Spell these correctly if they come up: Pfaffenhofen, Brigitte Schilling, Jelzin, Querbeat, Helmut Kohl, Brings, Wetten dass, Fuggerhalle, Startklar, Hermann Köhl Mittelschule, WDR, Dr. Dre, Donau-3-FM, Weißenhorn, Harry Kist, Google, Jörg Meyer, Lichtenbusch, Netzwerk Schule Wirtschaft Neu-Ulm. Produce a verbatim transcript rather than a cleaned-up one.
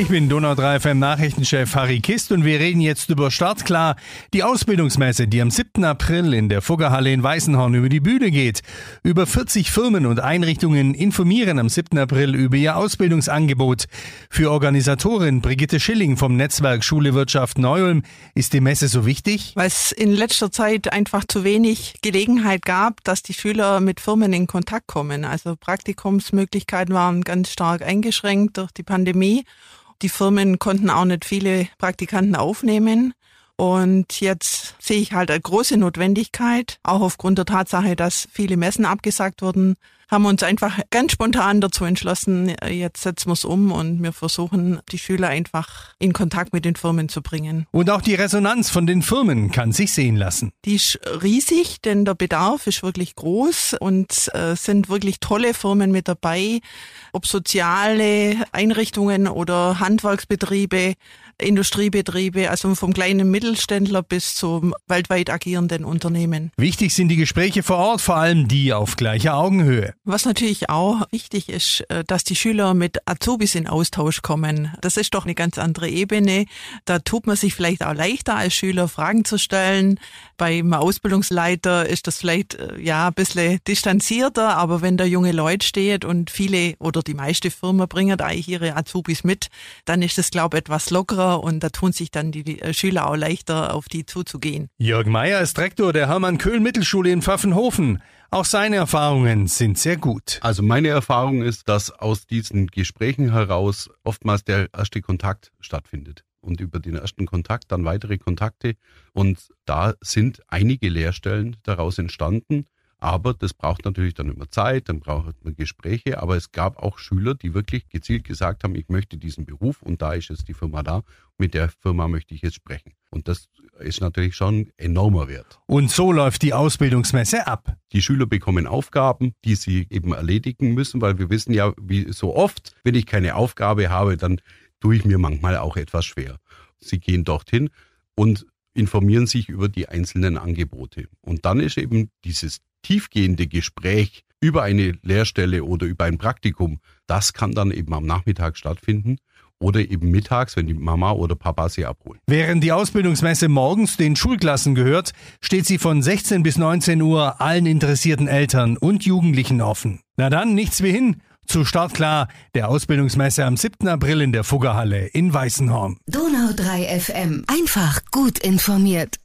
Ich bin Donau drei F M Nachrichtenchef Harry Kist und wir reden jetzt über Startklar, die Ausbildungsmesse, die am siebten April in der Fuggerhalle in Weißenhorn über die Bühne geht. Über vierzig Firmen und Einrichtungen informieren am siebten April über ihr Ausbildungsangebot. Für Organisatorin Brigitte Schilling vom Netzwerk Schule Wirtschaft Neu-Ulm ist die Messe so wichtig, weil es in letzter Zeit einfach zu wenig Gelegenheit gab, dass die Schüler mit Firmen in Kontakt kommen. Also Praktikumsmöglichkeiten waren ganz stark eingeschränkt durch die Pandemie. Die Firmen konnten auch nicht viele Praktikanten aufnehmen und jetzt sehe ich halt eine große Notwendigkeit, auch aufgrund der Tatsache, dass viele Messen abgesagt wurden, haben wir uns einfach ganz spontan dazu entschlossen, jetzt setzen wir es um und wir versuchen, die Schüler einfach in Kontakt mit den Firmen zu bringen. Und auch die Resonanz von den Firmen kann sich sehen lassen. Die ist riesig, denn der Bedarf ist wirklich groß und äh, sind wirklich tolle Firmen mit dabei, ob soziale Einrichtungen oder Handwerksbetriebe, Industriebetriebe, also vom kleinen Mittelständler bis zum weltweit agierenden Unternehmen. Wichtig sind die Gespräche vor Ort, vor allem die auf gleicher Augenhöhe. Was natürlich auch wichtig ist, dass die Schüler mit Azubis in Austausch kommen. Das ist doch eine ganz andere Ebene. Da tut man sich vielleicht auch leichter als Schüler, Fragen zu stellen. Beim Ausbildungsleiter ist das vielleicht ja ein bisschen distanzierter, aber wenn da junge Leute steht und viele oder die meiste Firma bringen eigentlich ihre Azubis mit, dann ist das, glaube ich, etwas lockerer und da tun sich dann die Schüler auch leichter, auf die zuzugehen. Jörg Meyer ist Rektor der Hermann Köhl Mittelschule in Pfaffenhofen. Auch seine Erfahrungen sind sehr gut. Also meine Erfahrung ist, dass aus diesen Gesprächen heraus oftmals der erste Kontakt stattfindet. Und über den ersten Kontakt dann weitere Kontakte. Und da sind einige Lehrstellen daraus entstanden. Aber das braucht natürlich dann immer Zeit, dann braucht man Gespräche. Aber es gab auch Schüler, die wirklich gezielt gesagt haben, ich möchte diesen Beruf und da ist jetzt die Firma da, mit der Firma möchte ich jetzt sprechen. Und das ist natürlich schon enormer Wert. Und so läuft die Ausbildungsmesse ab. Die Schüler bekommen Aufgaben, die sie eben erledigen müssen, weil wir wissen ja, wie so oft, wenn ich keine Aufgabe habe, dann tue ich mir manchmal auch etwas schwer. Sie gehen dorthin und informieren sich über die einzelnen Angebote. Und dann ist eben dieses tiefgehende Gespräch über eine Lehrstelle oder über ein Praktikum, das kann dann eben am Nachmittag stattfinden oder eben mittags, wenn die Mama oder Papa sie abholen. Während die Ausbildungsmesse morgens den Schulklassen gehört, steht sie von sechzehn bis neunzehn Uhr allen interessierten Eltern und Jugendlichen offen. Na dann, nichts wie hin. Zu Startklar, der Ausbildungsmesse am siebten April in der Fuggerhalle in Weißenhorn. Donau drei F M. Einfach gut informiert.